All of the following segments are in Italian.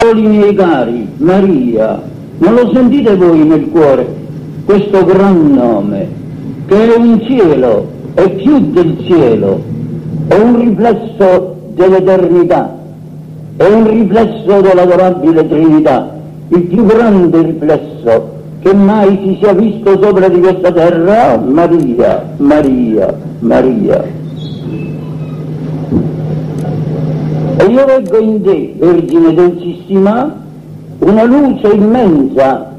I miei cari, Maria, non lo sentite voi nel cuore questo gran nome che è un cielo, è più del cielo, è un riflesso dell'eternità, è un riflesso dell'adorabile Trinità, il più grande riflesso che mai si sia visto sopra di questa terra. Maria, Maria, Maria. E io leggo in te, Vergine Santissima, una luce immensa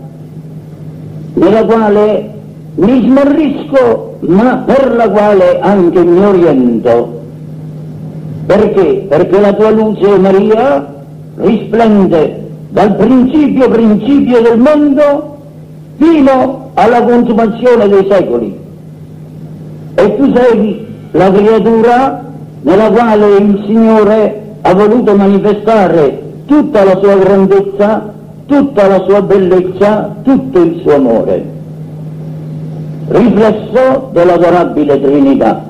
nella quale mi smarrisco, ma per la quale anche mi oriento. Perché? Perché la tua luce, Maria, risplende dal principio del mondo fino alla consumazione dei secoli. E tu sei la creatura nella quale il Signore ha voluto manifestare tutta la sua grandezza, tutta la sua bellezza, tutto il suo amore, riflesso dell'adorabile Trinità.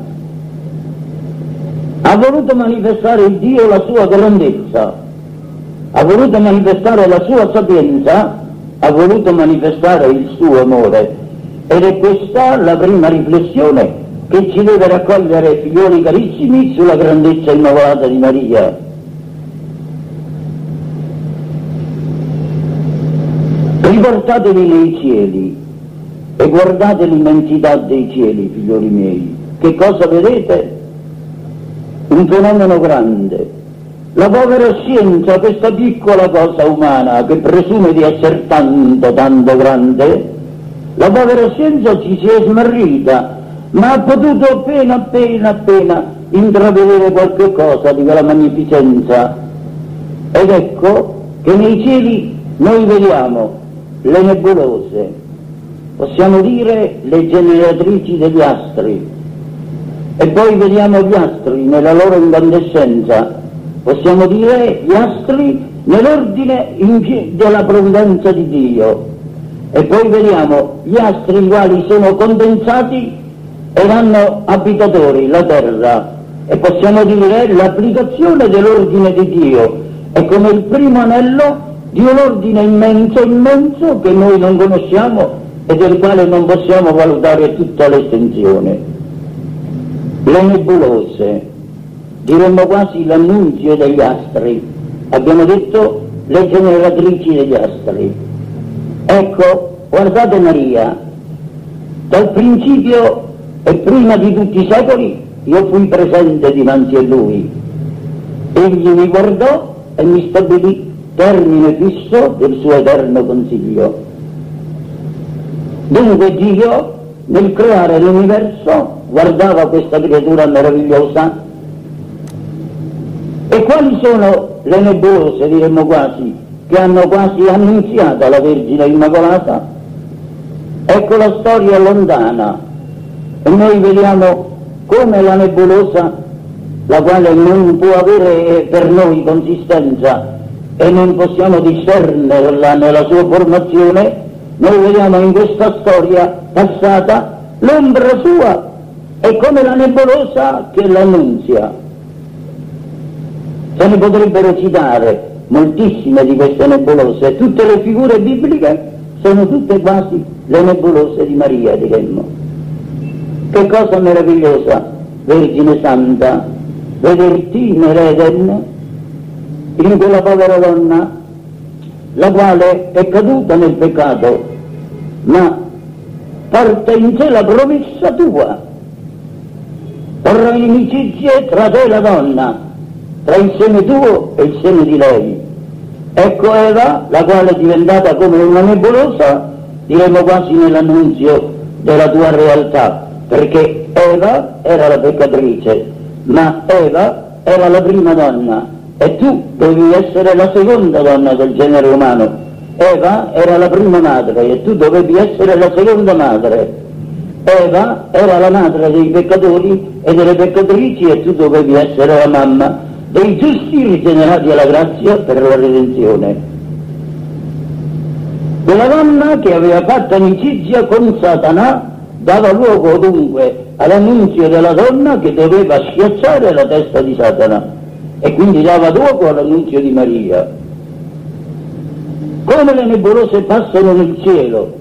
Ha voluto manifestare il Dio la sua grandezza, ha voluto manifestare la sua sapienza, ha voluto manifestare il suo amore, ed è questa la prima riflessione che ci deve raccogliere, figlioli carissimi, sulla grandezza immacolata di Maria. Riportatevi nei cieli e guardate l'immensità dei cieli, figlioli miei. Che cosa vedete? Un fenomeno grande. La povera scienza, questa piccola cosa umana che presume di essere tanto grande, la povera scienza ci si è smarrita, ma ha potuto appena intravedere qualche cosa di quella magnificenza. Ed ecco che nei cieli noi vediamo le nebulose, possiamo dire le generatrici degli astri, e poi vediamo gli astri nella loro incandescenza, possiamo dire gli astri nell'ordine della provvidenza di Dio, e poi vediamo gli astri i quali sono condensati ed hanno abitatori, la terra, e possiamo dire l'applicazione dell'ordine di Dio è come il primo anello di un ordine immenso che noi non conosciamo e del quale non possiamo valutare tutta l'estensione. Le nebulose, diremmo quasi l'annunzio degli astri, abbiamo detto le generatrici degli astri. Ecco, guardate Maria, dal principio e prima di tutti i secoli io fui presente dinanzi a Lui. Egli mi guardò e mi stabilì termine fisso del suo eterno consiglio. Dunque Dio, nel creare l'universo, guardava questa creatura meravigliosa. E quali sono le nebulose, diremmo quasi, che hanno quasi annunziato la Vergine Immacolata? Ecco la storia lontana. E noi vediamo come la nebulosa, la quale non può avere per noi consistenza e non possiamo discernerla nella sua formazione, noi vediamo in questa storia passata l'ombra sua e come la nebulosa che l'annunzia. Se ne potrebbero citare moltissime di queste nebulose, tutte le figure bibliche sono tutte quasi le nebulose di Maria, diremmo. Che cosa meravigliosa, Vergine Santa, vederti nell'Eden, in quella povera donna, la quale è caduta nel peccato, ma porta in sé la promessa tua. Porrà inimicizie tra te e la donna, tra il seme tuo e il seme di lei. Ecco Eva, la quale è diventata come una nebulosa, diremmo quasi nell'annunzio della tua realtà. Perché Eva era la peccatrice, ma Eva era la prima donna e tu dovevi essere la seconda donna del genere umano. Eva era la prima madre e tu dovevi essere la seconda madre. Eva era la madre dei peccatori e delle peccatrici e tu dovevi essere la mamma dei giusti rigenerati alla grazia per la redenzione. Quella donna che aveva fatto amicizia con Satana dava luogo dunque all'annunzio della donna che doveva schiacciare la testa di Satana, e quindi dava luogo all'annunzio di Maria. come le nebulose passano nel cielo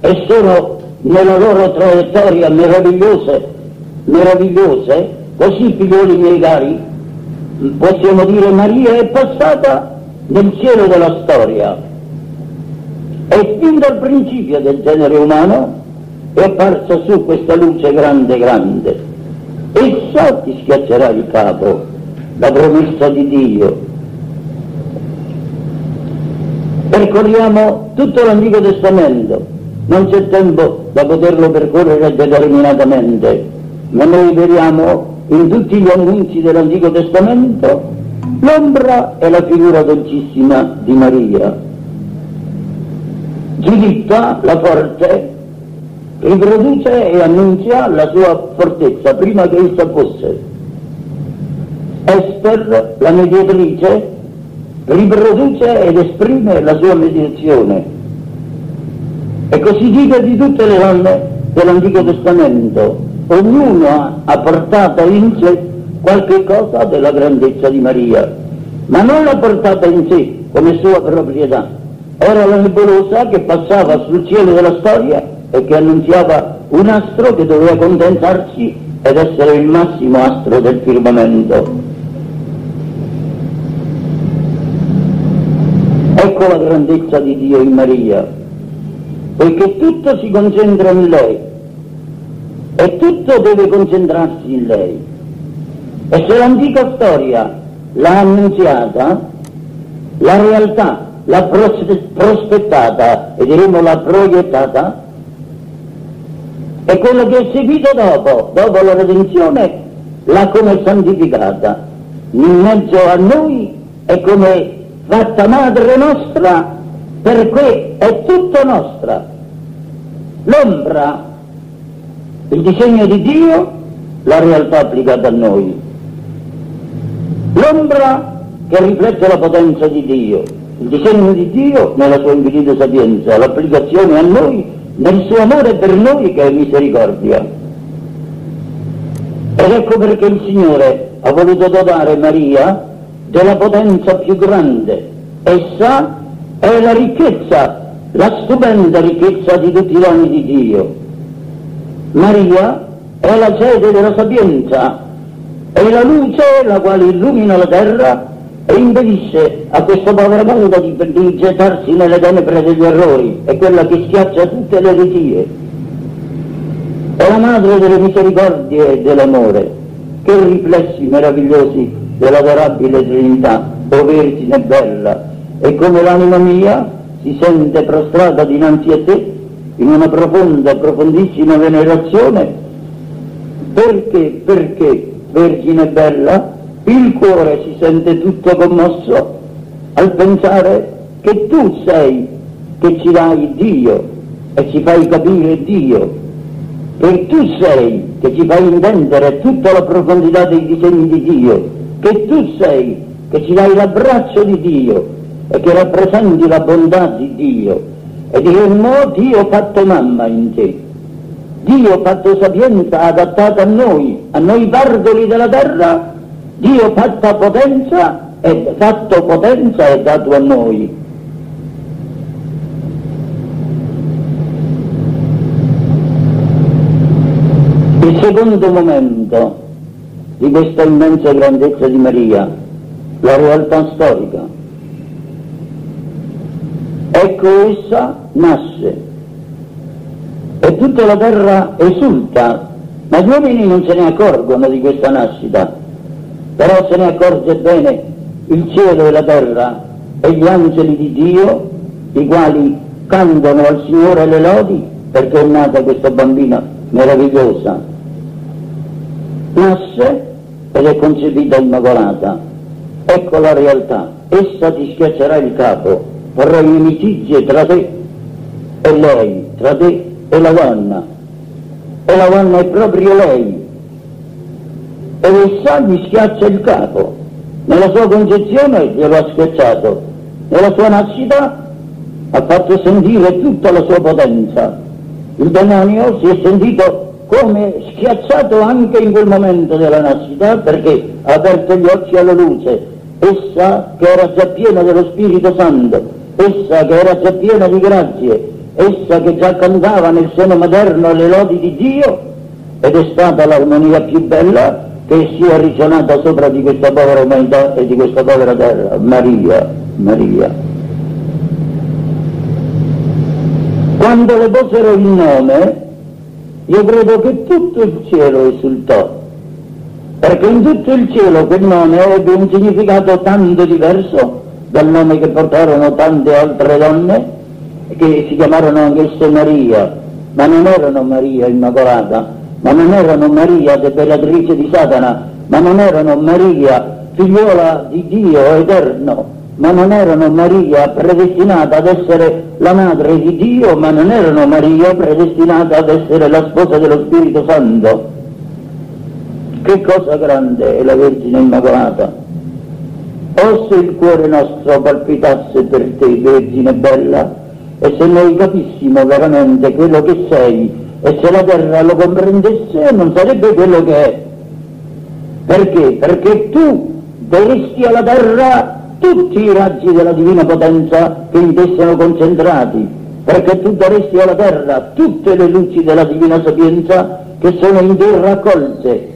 e sono nella loro traiettoria meravigliose, così, figlioli miei cari, possiamo dire Maria è passata nel cielo della storia e fin dal principio del genere umano è apparsa su questa luce grande. Essa ti schiaccerà il capo, la promessa di Dio. Percorriamo tutto l'Antico Testamento, non c'è tempo da poterlo percorrere determinatamente, ma noi vediamo in tutti gli annunci dell'Antico Testamento l'ombra e la figura dolcissima di Maria. Giuditta, la forte, riproduce e annuncia la sua fortezza prima che essa fosse. Ester, la mediatrice, riproduce ed esprime la sua mediazione. E così dica di tutte le donne dell'Antico Testamento, ognuna ha portato in sé qualche cosa della grandezza di Maria, ma non l'ha portata in sé come sua proprietà. Era la nebulosa che passava sul cielo della storia e che annunziava un astro che doveva condensarsi ed essere il massimo astro del firmamento. Ecco la grandezza di Dio in Maria, poiché tutto si concentra in lei e tutto deve concentrarsi in lei. E se l'antica storia l'ha annunziata, la realtà l'ha prospettata e diremo l'ha proiettata, e quello che è seguito dopo la redenzione, l'ha come santificata. In mezzo a noi è come fatta madre nostra, perché è tutto nostra. L'ombra, il disegno di Dio, la realtà applicata a noi. L'ombra che riflette la potenza di Dio, il disegno di Dio nella sua infinita sapienza, l'applicazione a noi nel suo amore per noi che è misericordia. Ed ecco perché il Signore ha voluto dotare Maria della potenza più grande. Essa è la ricchezza, la stupenda ricchezza di tutti i doni di Dio. Maria è la sede della sapienza, è la luce la quale illumina la terra e impedisce a questo povero mondo di gettarsi nelle tenebre degli errori, è quella che schiaccia tutte le eresie. È la madre delle misericordie e dell'amore, che riflessi meravigliosi dell'adorabile Trinità, o Vergine bella, e come l'anima mia si sente prostrata dinanzi a te in una profonda e profondissima venerazione, perché, Vergine bella, il cuore si sente tutto commosso al pensare che tu sei, che ci dai Dio e ci fai capire Dio, che tu sei, che ci fai intendere tutta la profondità dei disegni di Dio, che tu sei, che ci dai l'abbraccio di Dio e che rappresenti la bontà di Dio e diremmo Dio fatto mamma in te, Dio fatto sapienza adattata a noi pargoli della terra, Dio fatto potenza è dato a noi. Il secondo momento di questa immensa grandezza di Maria, la realtà storica. Ecco essa nasce e tutta la terra esulta, ma gli uomini non se ne accorgono di questa nascita. Però se ne accorge bene il cielo e la terra e gli angeli di Dio, i quali cantano al Signore le lodi perché è nata questa bambina meravigliosa. Nasce ed è concepita immacolata. Ecco la realtà, essa ti schiaccerà il capo, vorrà inimicizie tra te e lei, tra te e la donna. E la donna è proprio lei. Ed essa gli schiaccia il capo, nella sua concezione glielo ha schiacciato, nella sua nascita ha fatto sentire tutta la sua potenza. Il demonio si è sentito come schiacciato anche in quel momento della nascita, perché ha aperto gli occhi alla luce. Essa, che era già piena dello Spirito Santo essa che era già piena di grazie, essa che già cantava nel seno materno le lodi di Dio, ed è stata l'armonia più bella che sia risuonata sopra di questa povera umanità e di questa povera terra. Maria, Maria. Quando le posero il nome, io credo che tutto il cielo esultò, perché in tutto il cielo quel nome ebbe un significato tanto diverso dal nome che portarono tante altre donne che si chiamarono anch'esse Maria, ma non erano Maria Immacolata, ma non erano Maria debellatrice di Satana, ma non erano Maria figliola di Dio eterno, ma non erano Maria predestinata ad essere la madre di Dio, ma non erano Maria predestinata ad essere la sposa dello Spirito Santo. Che cosa grande è la Vergine Immacolata! O se il cuore nostro palpitasse per te, Vergine bella, e se noi capissimo veramente quello che sei, e se la terra lo comprendesse, non sarebbe quello che è. Perché? Perché tu desti alla terra tutti i raggi della divina potenza che in te sono concentrati, perché tu daresti alla terra tutte le luci della divina sapienza che sono in te raccolte,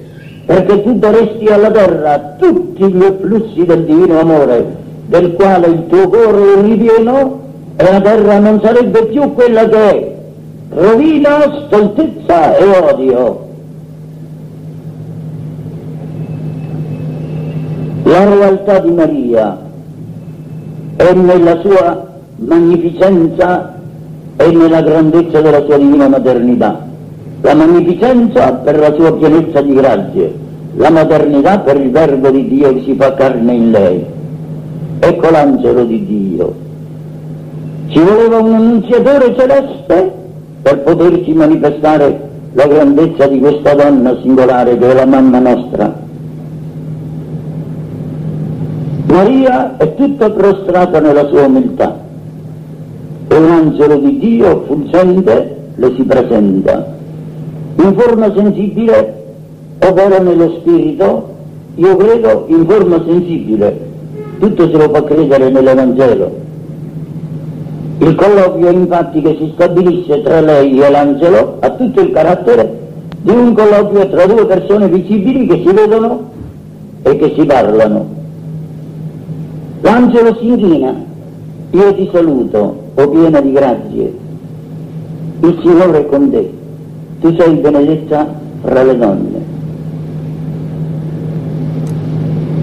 perché tu daresti alla terra tutti gli efflussi del divino amore, del quale il tuo cuore è ripieno, e la terra non sarebbe più quella che è: rovina, stoltezza e odio. La realtà di Maria è nella sua magnificenza e nella grandezza della sua divina maternità. La magnificenza per la sua pienezza di grazie, la maternità per il Verbo di Dio che si fa carne in lei. Ecco l'angelo di Dio. Ci voleva un annunziatore celeste per poterci manifestare la grandezza di questa donna singolare che è la mamma nostra. Maria è tutta prostrata nella sua umiltà e un angelo di Dio fulgente le si presenta in forma sensibile, ovvero nello spirito, io credo in forma sensibile, tutto se lo fa credere nell'Evangelo. Il colloquio infatti che si stabilisce tra lei e l'angelo ha tutto il carattere di un colloquio tra due persone visibili che si vedono e che si parlano. L'angelo si inchina: io ti saluto, o piena di grazie, il Signore è con te, tu sei benedetta fra le donne.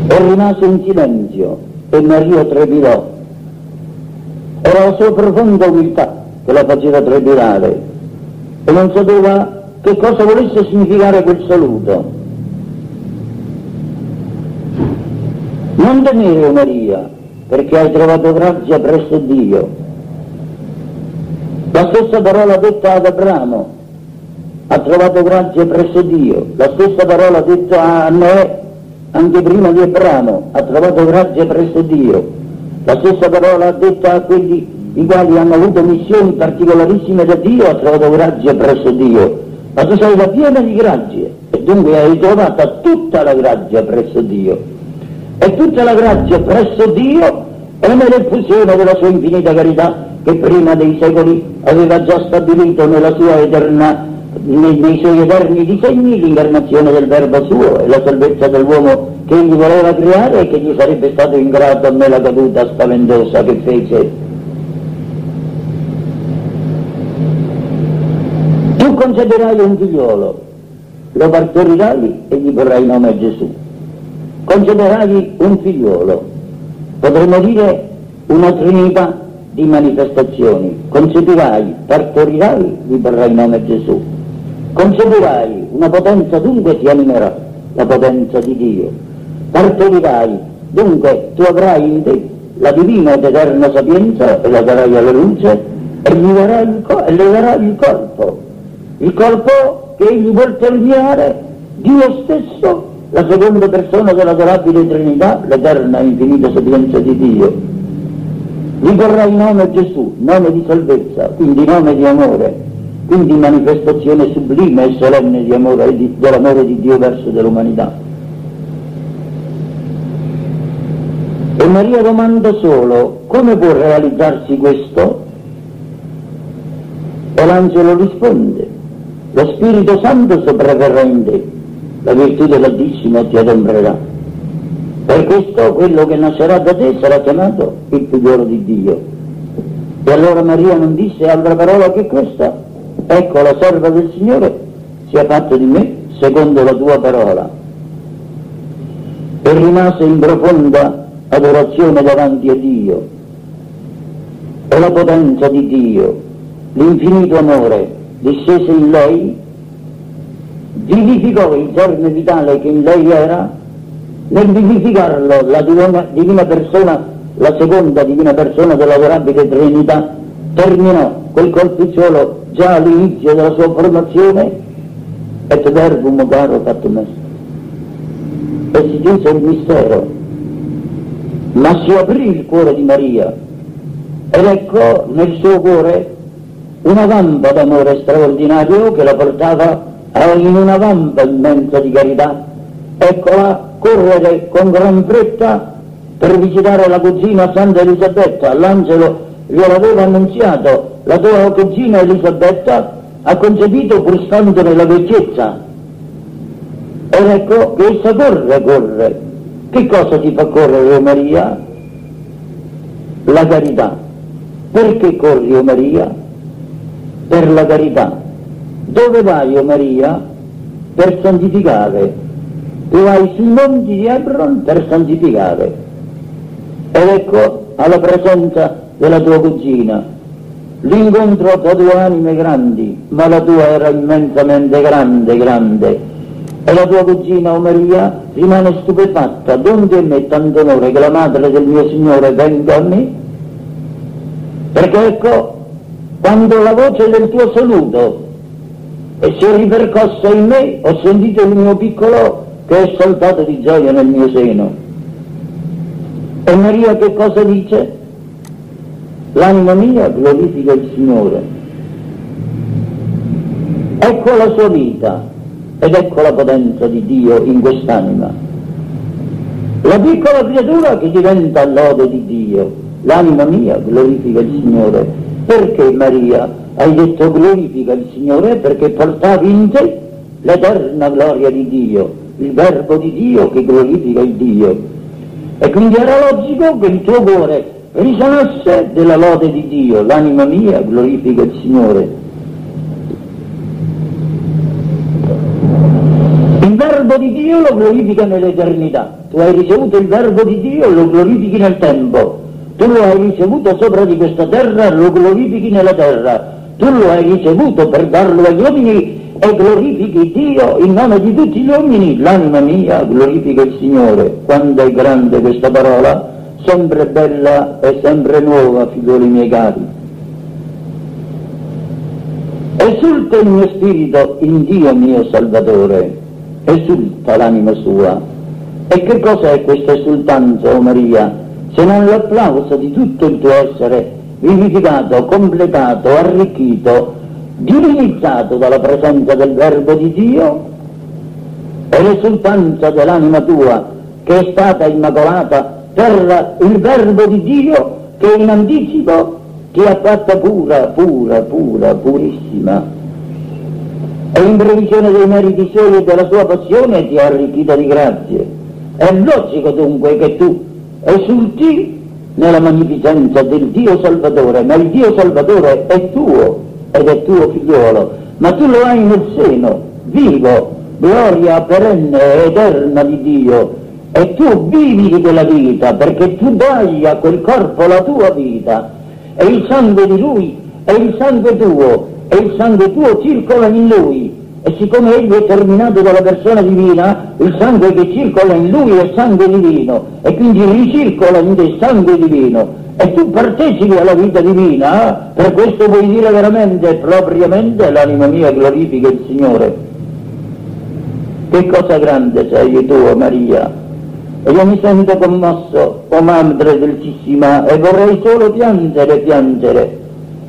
E rimase in silenzio e Maria trepidò. Era la sua profonda umiltà che la faceva trepidare e non sapeva che cosa volesse significare quel saluto. Non temere, Maria, perché hai trovato grazia presso Dio. La stessa parola detta ad Abramo: ha trovato grazia presso Dio. La stessa parola detta a Noè, anche prima di Abramo: ha trovato grazia presso Dio. La stessa parola detta a quelli i quali hanno avuto missioni particolarissime da Dio: ha trovato grazia presso Dio. Ma tu sei la piena di grazie e dunque hai trovata tutta la grazia presso Dio. E tutta la grazia presso Dio è nell'effusione della sua infinita carità che prima dei secoli aveva già stabilito nella sua eterna, nei suoi eterni disegni, l'incarnazione del Verbo suo e la salvezza dell'uomo che egli voleva creare e che gli sarebbe stato ingrato nella caduta spaventosa che fece. Tu concederai un figliolo, lo partorirai e gli porrai nome Gesù. Concederai un figliolo, potremmo dire una trinità di manifestazioni: concepirai, partorirai, gli porrai nome Gesù. Concepirai, una potenza dunque ti animerà, la potenza di Dio. Partorirai, dunque tu avrai in te la divina ed eterna sapienza e la darai alla luce e le darai il corpo. Il corpo che egli vuol terminare, Dio stesso, la seconda persona dell'adorabile Trinità, l'eterna e infinita sapienza di Dio. Gli vorrai il nome Gesù, nome di salvezza, quindi nome di amore, quindi manifestazione sublime e solenne di amore, dell'amore di Dio verso dell'umanità. E Maria domanda solo: come può realizzarsi questo? E l'angelo risponde: lo Spirito Santo sopravverrà in te, la virtù dell'Altissimo ti adombrerà. Per questo quello che nascerà da te sarà chiamato il figliolo di Dio. E allora Maria non disse altra parola che questa: ecco la serva del Signore, sia fatto di me secondo la tua parola. E rimase in profonda adorazione davanti a Dio. E la potenza di Dio, l'infinito amore, discese in lei, vivificò il germe vitale che in lei era. Nel vivificarlo la divina persona, la seconda divina persona dell'adorabile Trinità, terminò quel colpicciolo già all'inizio della sua formazione, et verbum caro factum est. E si chiuse il mistero, ma si aprì il cuore di Maria, ed ecco nel suo cuore una vampa d'amore straordinario che la portava in una vampa immensa di carità. Eccola correre con gran fretta per visitare la cugina Santa Elisabetta. L'angelo gliel'aveva annunziato: la tua cugina Elisabetta ha concepito pur stando nella vecchiezza. Ed ecco che essa corre. Che cosa ti fa correre, o Maria? La carità. Perché corri, o Maria? Per la carità. Dove vai, o Maria? Per santificare. Tu vai sui monti di Hebron per santificare. Ed ecco alla presenza della tua cugina l'incontro tra due anime grandi, ma la tua era immensamente grande. E la tua cugina, o Maria, rimane stupefatta: donde me tanto onore che la madre del mio Signore venga a me? Perché ecco, quando la voce del tuo saluto e si è ripercossa in me, ho sentito il mio piccolo che è saltato di gioia nel mio seno. E Maria che cosa dice? L'anima mia glorifica il Signore. Ecco la sua vita, ed ecco la potenza di Dio in quest'anima. La piccola creatura che diventa lode di Dio. L'anima mia glorifica il Signore. Perché, Maria, hai detto glorifica il Signore? Perché portavi in te l'eterna gloria di Dio, il verbo di Dio che glorifica il Dio. E quindi era logico che il tuo cuore risuonasse della lode di Dio. L'anima mia glorifica il Signore. Il verbo di Dio lo glorifica nell'eternità. Tu hai ricevuto il verbo di Dio, lo glorifichi nel tempo. Tu lo hai ricevuto sopra di questa terra, lo glorifichi nella terra. Tu lo hai ricevuto per darlo agli uomini e glorifichi Dio in nome di tutti gli uomini. L'anima mia glorifica il Signore. Quanto è grande questa parola, sempre bella e sempre nuova, figlioli miei cari. Esulta il mio spirito in Dio mio Salvatore, esulta l'anima sua. E che cos'è questa esultanza, o Maria, se non l'applauso di tutto il tuo essere, vivificato, completato, arricchito, divinizzato dalla presenza del verbo di Dio? E l'esultanza dell'anima tua che è stata immacolata per il verbo di Dio che in anticipo ti ha fatta pura, purissima, e in previsione dei meriti suoi e della sua passione ti ha arricchita di grazie. È logico dunque che tu esulti nella magnificenza del Dio Salvatore, ma il Dio Salvatore è tuo ed è tuo figliolo, ma tu lo hai nel seno, vivo, gloria perenne e eterna di Dio, e tu vivi di quella vita, perché tu dai a quel corpo la tua vita, e il sangue di Lui è il sangue tuo, e il sangue tuo circola in Lui, e siccome Egli è terminato dalla persona divina, il sangue che circola in Lui è sangue divino, e quindi ricircola in te sangue divino, e tu partecipi alla vita divina. Per questo puoi dire veramente, propriamente, l'anima mia glorifica il Signore. Che cosa grande sei tu, Maria. E io mi sento commosso, o Madre Santissima, e vorrei solo piangere.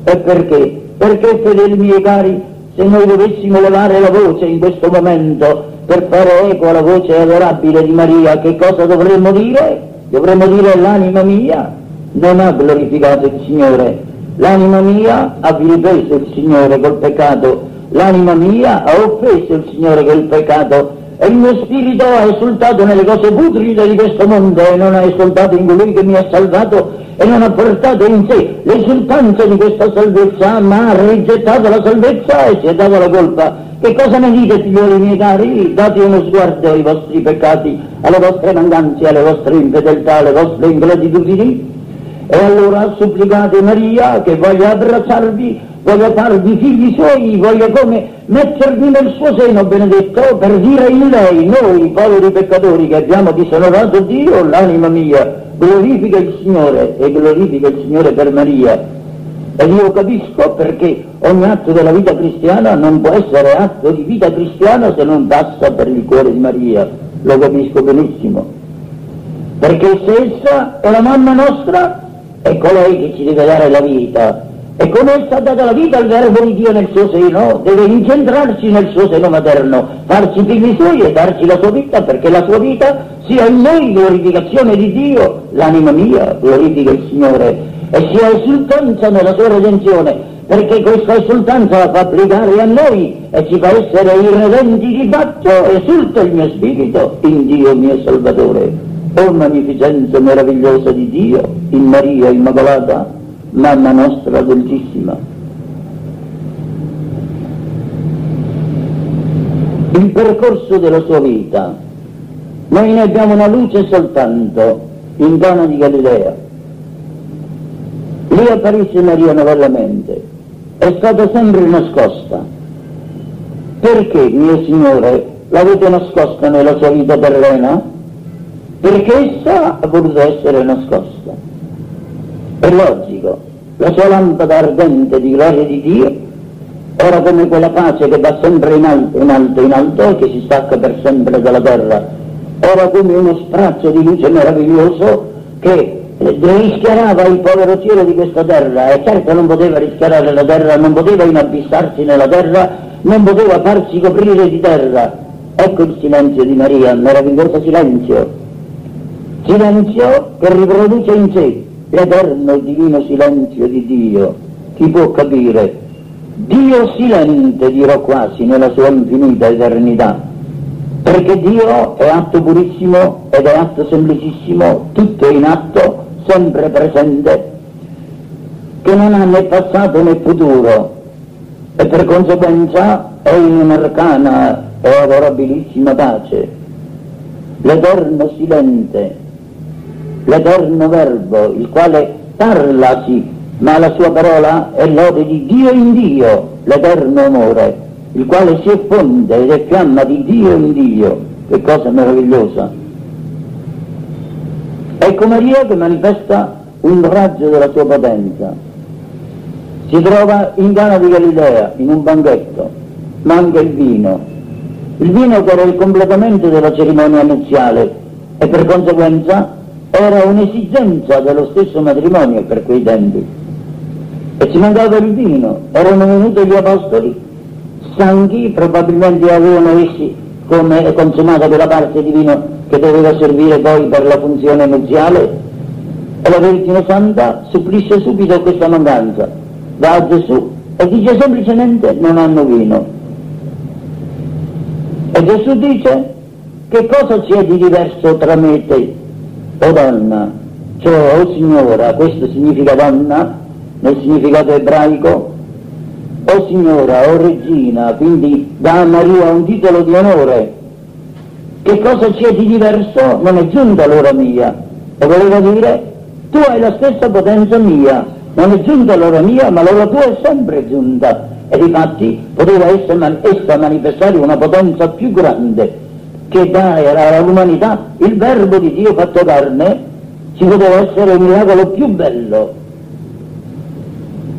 E perché? Perché, fedeli miei cari, se noi dovessimo levare la voce in questo momento per fare eco alla voce adorabile di Maria, che cosa dovremmo dire? dovremmo dire: l'anima mia non ha glorificato il Signore, l'anima mia ha vilipeso il Signore col peccato, l'anima mia ha offeso il Signore col peccato, e il mio spirito ha esultato nelle cose putride di questo mondo e non ha esultato in colui che mi ha salvato e non ha portato in sé l'esultanza di questa salvezza, ma ha rigettato la salvezza e si è dato la colpa. Che cosa ne dite, figlioli miei cari? Date uno sguardo ai vostri peccati, alle vostre mancanze, alle vostre infedeltà, alle vostre ingratitudini, e allora supplicate Maria che voglia abbracciarvi, voglia farvi figli suoi, voglia come mettervi nel suo seno benedetto, per dire in lei: noi poveri peccatori che abbiamo disonorato Dio, l'anima mia glorifica il Signore, e glorifica il Signore per Maria. Ed io capisco perché ogni atto della vita cristiana non può essere atto di vita cristiana se non passa per il cuore di Maria, lo capisco benissimo, perché se essa è la mamma nostra, è colei che ci deve dare la vita, e come è stata data la vita al Verbo di Dio nel suo seno, deve incentrarci nel suo seno materno, farci figli suoi e darci la sua vita, perché la sua vita sia in noi glorificazione di Dio. L'anima mia glorifica il Signore e sia esultanza nella sua redenzione, perché questa esultanza la fa applicare a noi e ci fa essere irredenti di fatto. Esulta il mio spirito in Dio mio Salvatore. Oh magnificenza meravigliosa di Dio in Maria Immacolata, mamma nostra dolcissima. Il percorso della sua vita: noi ne abbiamo una luce soltanto in Cana di Galilea, lì apparisse Maria nuovamente, è stata sempre nascosta. Perché, mio Signore, l'avete nascosta nella sua vita terrena? Perché essa ha voluto essere nascosta. È logico, la sua lampada ardente di gloria di Dio era come quella pace che va sempre in alto, in alto, in alto, e che si stacca per sempre dalla terra. Era come uno sprazzo di luce meraviglioso che rischiarava il povero cielo di questa terra, e certo non poteva rischiarare la terra, non poteva inabissarsi nella terra, non poteva farsi coprire di terra. Ecco il silenzio di Maria, meraviglioso silenzio che riproduce in sé l'eterno e divino silenzio di Dio. Chi può capire? Dio silente, dirò quasi, nella sua infinita eternità, perché Dio è atto purissimo ed è atto semplicissimo, tutto è in atto, sempre presente, che non ha né passato né futuro, e per conseguenza è in un'arcana e adorabilissima pace. L'eterno silente, l'eterno Verbo, il quale parla sì, ma la sua parola è lode di Dio in Dio. L'eterno amore, il quale si effonde ed è fiamma di Dio in Dio. Che cosa meravigliosa! Ecco Maria che manifesta un raggio della sua potenza. Si trova in Cana di Galilea, in un banchetto, manca il vino che era il completamento della cerimonia nuziale, e per conseguenza era un'esigenza dello stesso matrimonio per quei tempi, e ci mancava il vino. Erano venuti gli apostoli stanchi, probabilmente avevano essi come consumata quella parte di vino che doveva servire poi per la funzione nuziale, e la Vergine Santa supplisce subito questa mancanza, va a Gesù e dice semplicemente: non hanno vino. E Gesù dice: che cosa c'è di diverso tra me e te, o donna? Cioè, o signora, questo significa donna nel significato ebraico, o signora, o regina, quindi dà a Maria un titolo di onore. Che cosa c'è di diverso? Non è giunta l'ora mia. E voleva dire: tu hai la stessa potenza mia, non è giunta l'ora mia, ma l'ora tua è sempre giunta. E difatti poteva essa manifestare una potenza più grande, che dà all'umanità il Verbo di Dio fatto carne. Ci poteva essere un miracolo più bello.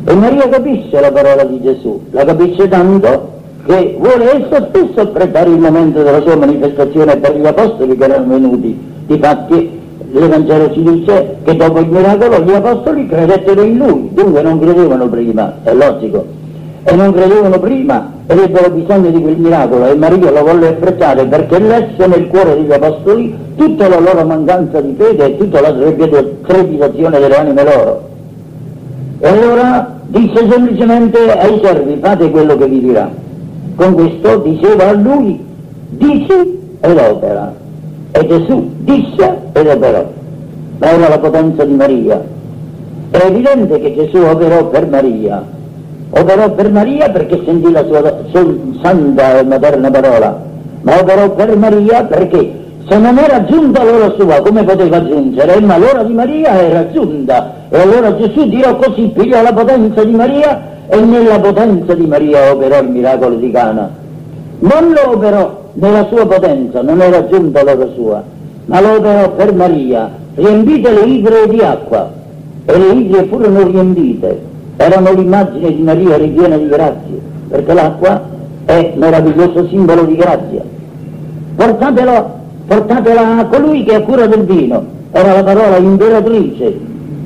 E Maria capisce la parola di Gesù, la capisce tanto che vuole essa stessa apprezzare il momento della sua manifestazione per gli apostoli che erano venuti. Difatti l'Evangelo ci dice che dopo il miracolo gli apostoli credettero in lui, dunque non credevano prima, è logico. e non credevano prima ed ebbero bisogno di quel miracolo, e Maria lo volle effettuare perché lesse nel cuore degli apostoli tutta la loro mancanza di fede e tutta la trepidazione delle anime loro. E allora disse semplicemente ai servi: fate quello che vi dirà. Con questo diceva a lui: dici ed opera. E Gesù disse ed operò. Ma era la potenza di Maria. È evidente che Gesù operò per Maria. Operò per Maria perché sentì la sua santa e materna parola, ma operò per Maria perché se non era giunta l'ora sua, come poteva giungere? Ma l'ora di Maria era giunta, e allora Gesù dirò così, pigliò la potenza di Maria e nella potenza di Maria operò il miracolo di Cana. Non lo operò nella sua potenza, non era giunta l'ora sua, ma lo operò per Maria. Riempite le idre di acqua, e le idre furono riempite. Erano l'immagine di Maria ripiena di grazie, perché l'acqua è meraviglioso simbolo di grazia. Portatela a colui che ha cura del vino, era la parola imperatrice,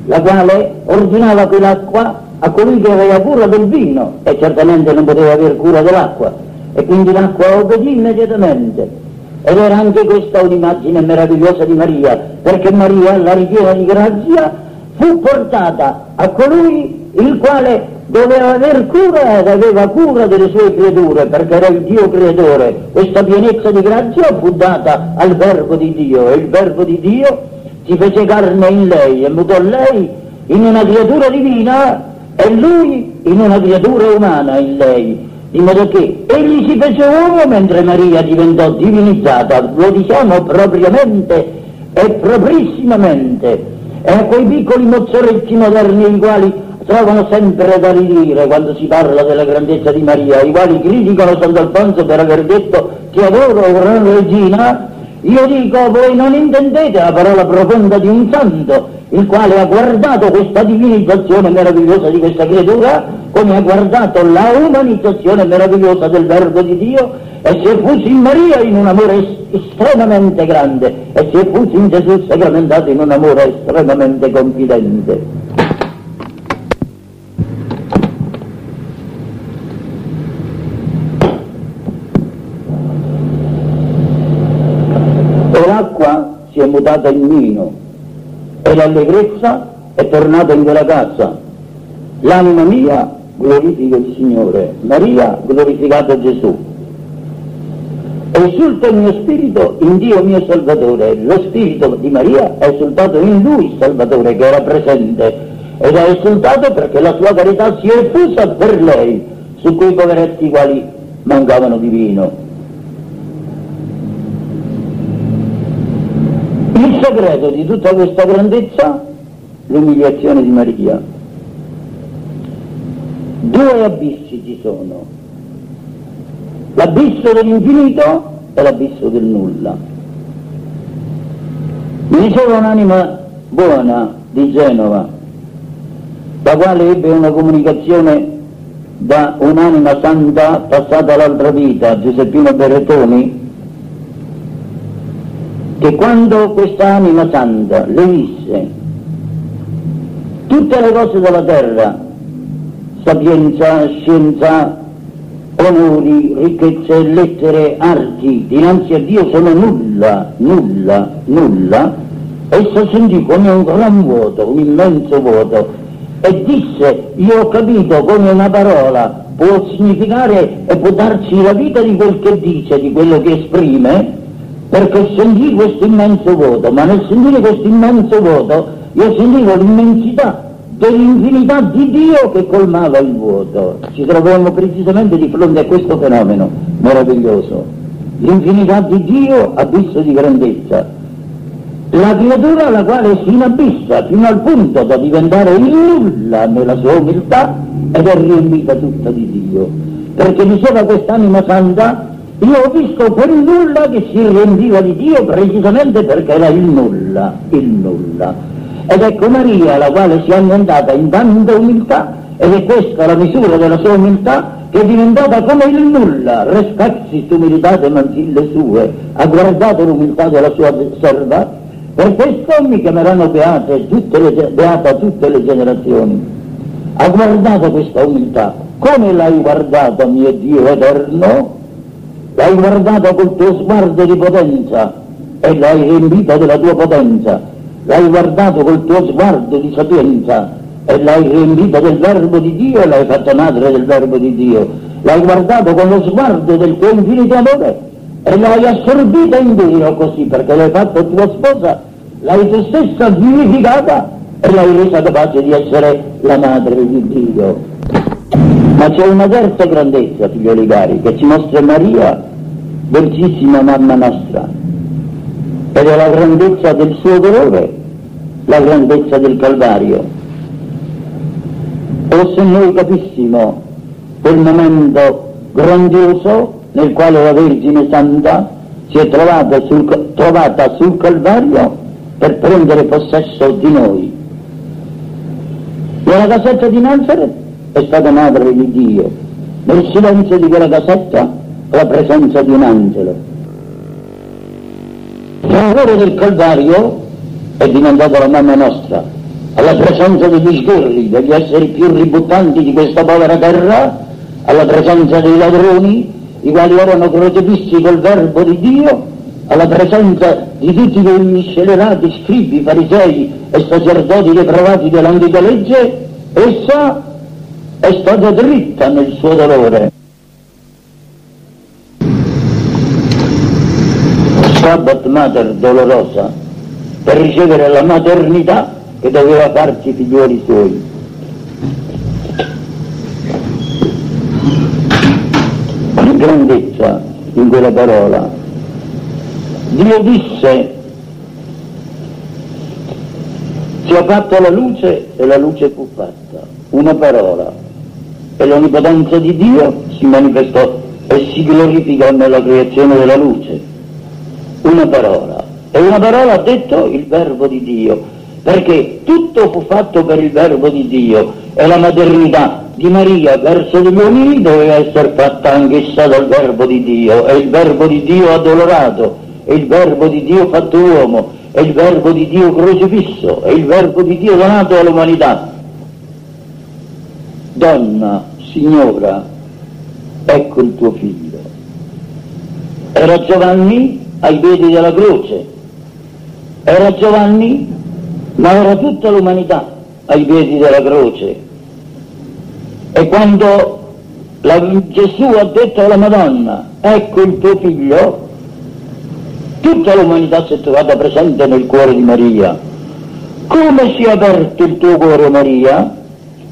la quale ordinava quell'acqua a colui che aveva cura del vino, e certamente non poteva aver cura dell'acqua, e quindi l'acqua obbedì immediatamente. Ed era anche questa un'immagine meravigliosa di Maria, perché Maria, la ripiena di grazia, fu portata a colui il quale doveva aver cura ed aveva cura delle sue creature, perché era il Dio creatore. Questa pienezza di grazia fu data al Verbo di Dio, e il Verbo di Dio si fece carne in lei e mutò lei in una creatura divina e lui in una creatura umana in lei, di modo che egli si fece uomo mentre Maria diventò divinizzata, lo diciamo propriamente e proprissimamente. E quei piccoli mozzoretti moderni i quali trovano sempre da ridire quando si parla della grandezza di Maria, i quali criticano Sant'Alfonso per aver detto ti adoro, gran regina. Io dico, voi non intendete la parola profonda di un santo, il quale ha guardato questa divinizzazione meravigliosa di questa creatura come ha guardato la umanizzazione meravigliosa del Verbo di Dio, e si è fuso in Maria in un amore estremamente grande, e si è fuso in Gesù sacramentato in un amore estremamente confidente. Si è mutata in vino e l'allegrezza è tornata in quella casa. L'anima mia glorifica il Signore. Maria glorificata Gesù. Esulta il mio spirito in Dio mio Salvatore. Lo spirito di Maria è esultato in Lui Salvatore, che era presente, ed è esultato perché la sua carità si è effusa per lei su quei poveretti quali mancavano di vino. Il segreto di tutta questa grandezza, l'umiliazione di Maria. Due abissi ci sono: l'abisso dell'infinito e l'abisso del nulla. Mi diceva un'anima buona di Genova, la quale ebbe una comunicazione da un'anima santa passata all'altra vita, Giuseppina Berrettoni, che quando questa anima santa le disse tutte le cose della terra, sapienza, scienza, onori, ricchezze, lettere, arti, dinanzi a Dio sono nulla, nulla, nulla, essa sentì come un gran vuoto, un immenso vuoto, e disse: io ho capito come una parola può significare e può darci la vita di quel che dice, di quello che esprime, perché sentì questo immenso vuoto. Ma nel sentire questo immenso vuoto io sentivo l'immensità dell'infinità di Dio che colmava il vuoto. Ci troviamo precisamente di fronte a questo fenomeno meraviglioso, l'infinità di Dio, abisso di grandezza, la creatura la quale si inabissa fino al punto da diventare il nulla nella sua umiltà ed è riempita tutta di Dio, perché diceva quest'anima santa: io ho visto quel nulla che si riempiva di Dio, precisamente perché era il nulla, il nulla. Ed ecco Maria, la quale si è annientata in tanta umiltà, ed è questa la misura della sua umiltà, che è diventata come il nulla. Rescaxit umilitate mansille sue, ha guardato l'umiltà della sua serva. Per questo mi chiameranno beata tutte le generazioni. Ha guardato questa umiltà. Come l'hai guardato, mio Dio eterno? L'hai guardato col tuo sguardo di potenza e l'hai riempito della tua potenza. L'hai guardato col tuo sguardo di sapienza e l'hai riempito del verbo di Dio e l'hai fatto madre del verbo di Dio. L'hai guardato con lo sguardo del tuo infinito amore e l'hai assorbita in vino così, perché l'hai fatta tua sposa, l'hai tu stessa vivificata e l'hai resa capace di essere la madre di Dio. Ma c'è una terza grandezza, figlioli cari, che ci mostra Maria, dolcissima mamma nostra, ed è la grandezza del suo dolore, la grandezza del Calvario. O se noi capissimo quel momento grandioso nel quale la Vergine Santa si è trovata sul Calvario per prendere possesso di noi. Nella casetta di Nazareth è stata madre di Dio, nel silenzio di quella casetta la presenza di un angelo. Il dolore del Calvario è diventata la mamma nostra, alla presenza degli sgherri, degli esseri più ributtanti di questa povera terra, alla presenza dei ladroni, i quali erano crocefissi col verbo di Dio, alla presenza di tutti quegli scellerati scribi, farisei e sacerdoti depravati dell'antica legge, essa è stata dritta nel suo dolore. Stabat Mater dolorosa, per ricevere la maternità che doveva farci figlioli suoi. Grandezza in quella parola. Dio disse: sia fatta la luce, e la luce fu fatta. Una parola. E l'onnipotenza di Dio si manifestò e si glorificò nella creazione della luce. Una parola. E una parola ha detto il verbo di Dio, perché tutto fu fatto per il verbo di Dio, e la maternità di Maria verso gli uomini doveva essere fatta anch'essa dal verbo di Dio, e il verbo di Dio addolorato, e il verbo di Dio fatto uomo, e il verbo di Dio crocifisso, e il verbo di Dio donato all'umanità. Donna, signora, ecco il tuo figlio. Era Giovanni ai piedi della croce. Era Giovanni, ma era tutta l'umanità ai piedi della croce. E quando Gesù ha detto alla Madonna, ecco il tuo figlio, tutta l'umanità si è trovata presente nel cuore di Maria. Come si è aperto il tuo cuore, Maria?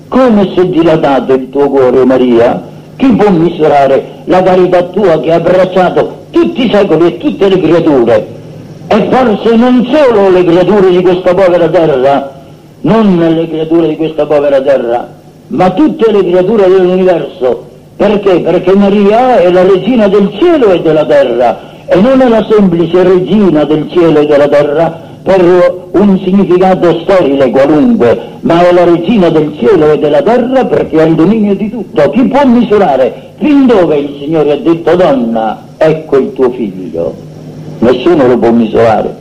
Come si è dilatato il tuo cuore, Maria? Chi può misurare la carità tua che ha abbracciato tutti i secoli e tutte le creature? E forse non solo le creature di questa povera terra, non le creature di questa povera terra, ma tutte le creature dell'universo. Perché? Perché Maria è la regina del cielo e della terra, e non è la semplice regina del cielo e della terra, per un significato sterile qualunque, ma è la regina del cielo e della terra perché ha il dominio di tutto. Chi può misurare fin dove il Signore ha detto donna, ecco il tuo figlio? Nessuno lo può misurare.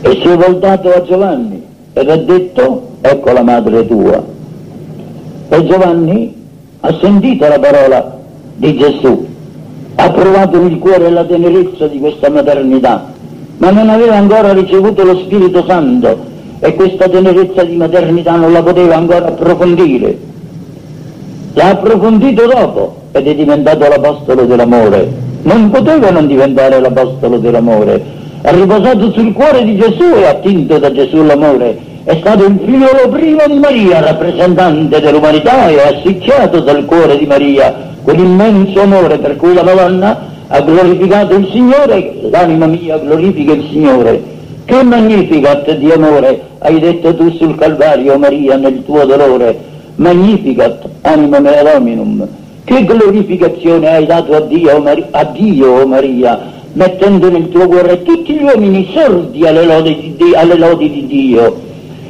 E si è voltato a Giovanni ed ha detto, ecco la madre tua. E Giovanni ha sentito la parola di Gesù, ha provato nel cuore la tenerezza di questa maternità, ma non aveva ancora ricevuto lo Spirito Santo e questa tenerezza di maternità non la poteva ancora approfondire. L'ha approfondito dopo ed è diventato l'apostolo dell'amore. Non poteva non diventare l'apostolo dell'amore. Ha riposato sul cuore di Gesù e attinto da Gesù l'amore. È stato il figliolo primo di Maria, rappresentante dell'umanità, e ha essicciato dal cuore di Maria quell'immenso amore per cui la Madonna ha glorificato il Signore. L'anima mia glorifica il Signore. Che magnificat di amore hai detto tu sul Calvario, Maria, nel tuo dolore. Magnificat, anima mea dominum. Che glorificazione hai dato a Dio, Maria, mettendo nel tuo cuore tutti gli uomini sordi alle lodi di Dio.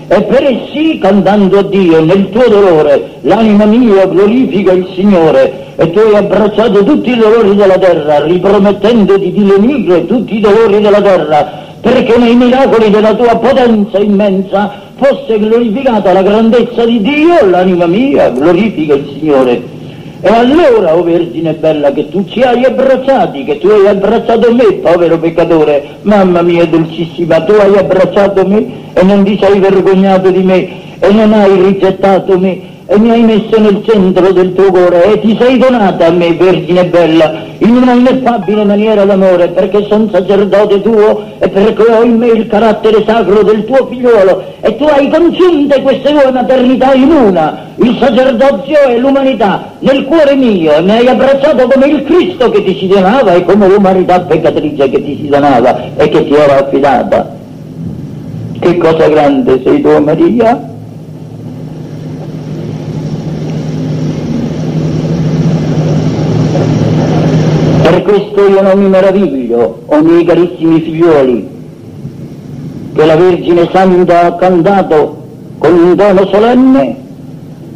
E per essi, cantando a Dio nel tuo dolore, l'anima mia glorifica il Signore. E tu hai abbracciato tutti i dolori della terra, ripromettendoti di lenire tutti i dolori della terra, perché nei miracoli della tua potenza immensa fosse glorificata la grandezza di Dio, l'anima mia glorifica il Signore. E allora, o Vergine bella, che tu ci hai abbracciati, che tu hai abbracciato me, povero peccatore, mamma mia dolcissima, tu hai abbracciato me e non ti sei vergognato di me e non hai rigettato me e mi hai messo nel centro del tuo cuore e ti sei donata a me, Vergine bella, in una ineffabile maniera d'amore, perché sono sacerdote tuo e perché ho in me il carattere sacro del tuo figliolo e tu hai congiunte queste due maternità in una, il sacerdozio e l'umanità, nel cuore mio, e mi hai abbracciato come il Cristo che ti si donava e come l'umanità peccatrice che ti si donava e che ti era affidata. Che cosa grande sei tu, Maria! Per questo io non mi meraviglio, o miei carissimi figlioli, che la Vergine Santa ha cantato con un dono solenne: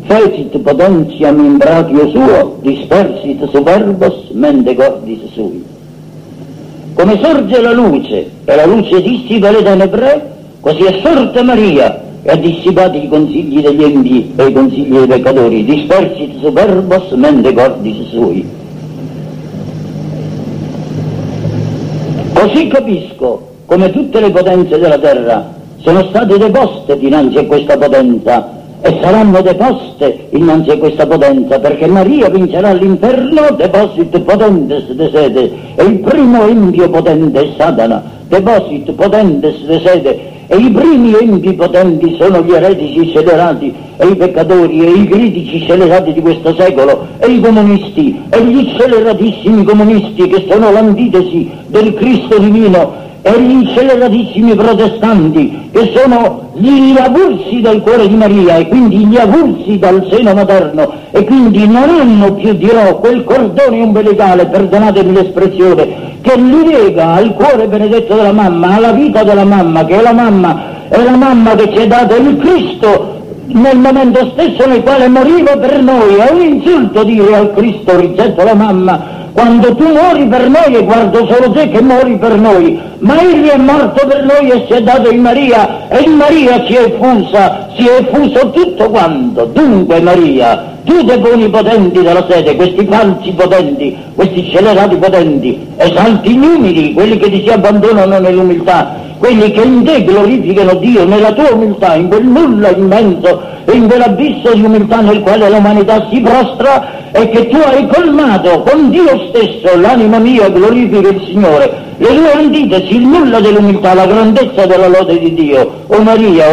fecit potentiam in brachio suo, dispersit superbos mendicordis sui. Come sorge la luce, e la luce dissipa le tenebre, così è sorta Maria, e ha dissipato i consigli degli empi e i consigli dei peccatori, dispersit superbos mendicordis sui. Così capisco come tutte le potenze della terra sono state deposte dinanzi a questa potenza e saranno deposte innanzi a questa potenza, perché Maria vincerà l'inferno, deposit potentes de sede, e il primo empio potente è Satana, deposit potentes de sede, e i primi empi potenti sono gli eretici scelerati e i peccatori e i critici scelerati di questo secolo e i comunisti e gli sceleratissimi comunisti che sono l'antitesi del Cristo divino e gli sceleratissimi protestanti che sono gli avulsi dal cuore di Maria e quindi gli avulsi dal seno materno e quindi non hanno più, dirò, quel cordone ombelicale, perdonatemi l'espressione, che li lega al cuore benedetto della mamma, alla vita della mamma, che è la mamma che ci ha dato il Cristo nel momento stesso nel quale moriva per noi. È un insulto dire al Cristo rigetto la mamma, quando tu muori per noi e guardo solo te che muori per noi, ma egli è morto per noi e si è dato in Maria e in Maria si è effuso tutto quanto. Dunque Maria, tu dei potenti della sede, questi falsi potenti, questi scelerati potenti, esalti gli umili, quelli che ti si abbandonano nell'umiltà, quelli che in te glorificano Dio, nella tua umiltà, in quel nulla immenso, in quell'abisso di umiltà nel quale l'umanità si prostra e che tu hai colmato con Dio stesso. L'anima mia glorifica il Signore. Le due antitesi, il nulla dell'umiltà, la grandezza della lode di Dio. O Maria,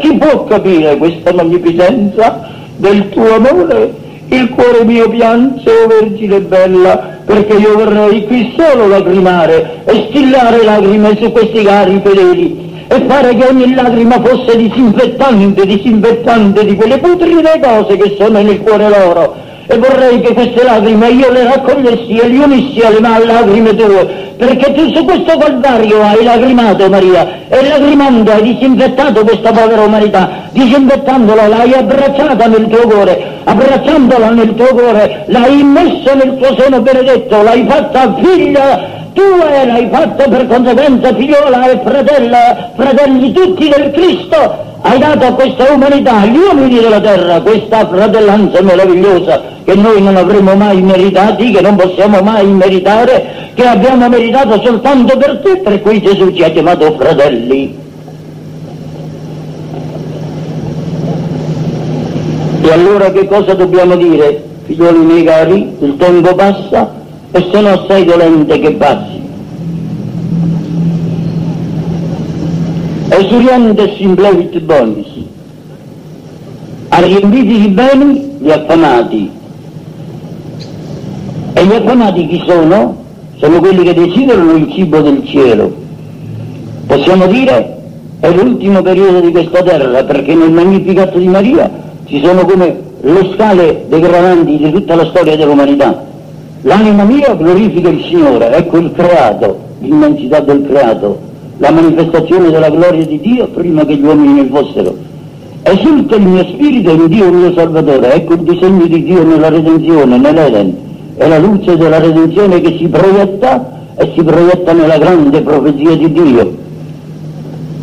chi può capire questa magnificenza del tuo amore? Il cuore mio piange, o Vergine bella, perché io vorrei qui solo lacrimare e stillare lacrime su questi cari fedeli e fare che ogni lacrima fosse disinfettante di quelle putride cose che sono nel cuore loro. E vorrei che queste lacrime io le raccogliessi e le unissi alle lacrime tue, perché tu su questo Calvario hai lacrimato, Maria, e lacrimando hai disinfettato questa povera umanità, disinfettandola l'hai abbracciata nel tuo cuore, abbracciandola nel tuo cuore l'hai immesso nel tuo seno benedetto, l'hai fatta figlia tua e l'hai fatta per conseguenza figliola e fratelli tutti del Cristo. Hai dato a questa umanità, agli uomini della terra, questa fratellanza meravigliosa che noi non avremo mai meritati, che non possiamo mai meritare, che abbiamo meritato soltanto per te, per cui Gesù ci ha chiamato fratelli. E allora che cosa dobbiamo dire, figlioli miei cari? Il tempo passa e sono assai dolente che passi. Esurientes implevit bonis, ha riempiti di beni gli affamati. E gli affamati chi sono? Sono quelli che desiderano il cibo del cielo. Possiamo dire è l'ultimo periodo di questa terra, perché nel Magnificat di Maria ci sono come le scale degradanti di tutta la storia dell'umanità. L'anima mia glorifica il Signore, ecco il creato, l'immensità del creato, la manifestazione della gloria di Dio prima che gli uomini ne fossero. Esulta il mio spirito in Dio mio Salvatore, ecco il disegno di Dio nella redenzione, nell'Eden, è la luce della redenzione che si proietta nella grande profezia di Dio.